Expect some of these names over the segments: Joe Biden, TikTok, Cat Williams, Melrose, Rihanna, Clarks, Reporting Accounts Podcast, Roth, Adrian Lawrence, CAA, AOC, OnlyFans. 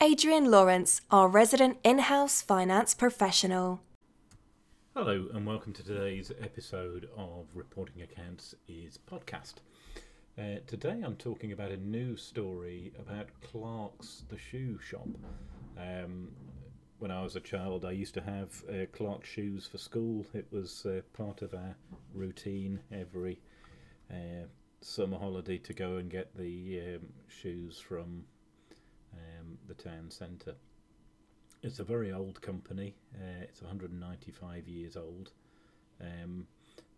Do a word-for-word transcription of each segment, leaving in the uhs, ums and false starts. Adrian Lawrence, our resident in-house finance professional. Hello and welcome to today's episode of Reporting Accounts is Podcast. Uh, today I'm talking about a news story about Clarks, the shoe shop. Um, when I was a child, I used to have uh, Clarks shoes for school. It was uh, part of our routine every uh, summer holiday to go and get the um, shoes from um, the town centre. It's a very old company. Uh, it's one hundred ninety-five years old. Um,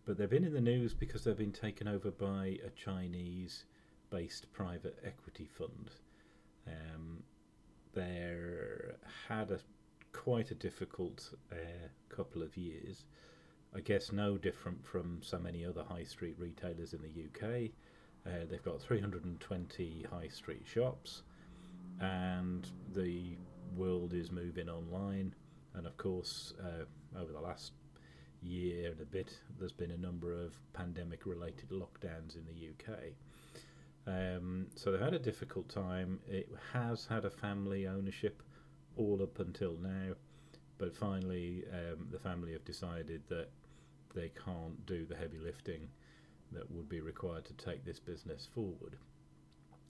But they've been in the news because they've been taken over by a Chinese-based private equity fund. Um, they're had a quite a difficult uh, couple of years. I guess no different from so many other high street retailers in the U K. Uh, they've got three hundred twenty high street shops, and the world is moving online. And of course, uh, over the last year and a bit, there's been a number of pandemic related lockdowns in the U K. Um, so they've had a difficult time. It has had a family ownership all up until now, but finally um, the family have decided that they can't do the heavy lifting that would be required to take this business forward.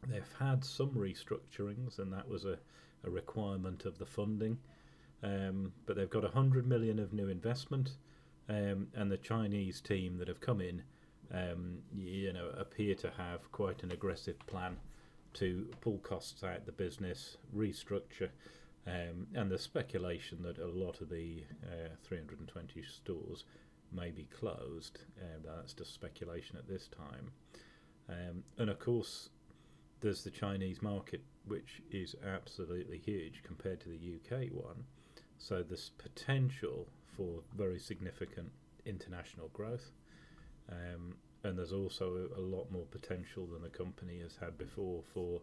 They've had some restructurings, and that was a, a requirement of the funding, um, but they've got one hundred million of new investment. Um, and the Chinese team that have come in, um, you know, appear to have quite an aggressive plan to pull costs out of the business, restructure, um, and the speculation that a lot of the uh, three hundred twenty stores may be closed. Uh, that's just speculation at this time. Um, and of course, there's the Chinese market, which is absolutely huge compared to the U K one. So there's potential for very significant international growth, um, and there's also a, a lot more potential than the company has had before for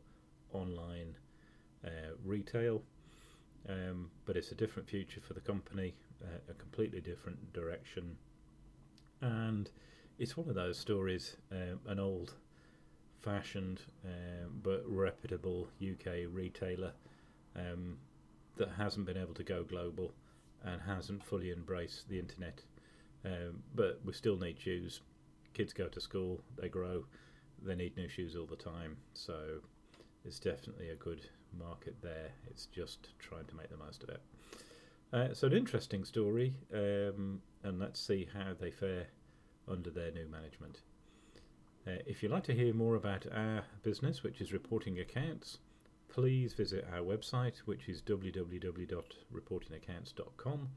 online uh, retail, um, but it's a different future for the company, uh, a completely different direction, and it's one of those stories, um, an old fashioned um, but reputable U K retailer um, that hasn't been able to go global and hasn't fully embraced the internet. Um, but we still need shoes. Kids go to school, they grow, they need new shoes all the time. So it's definitely a good market there. It's just trying to make the most of it. Uh, so an interesting story, um, and let's see how they fare under their new management. Uh, if you'd like to hear more about our business, which is Reporting Accounts, please visit our website, which is w w w dot reporting accounts dot com,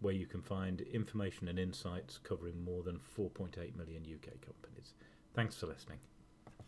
where you can find information and insights covering more than four point eight million U K companies. Thanks for listening.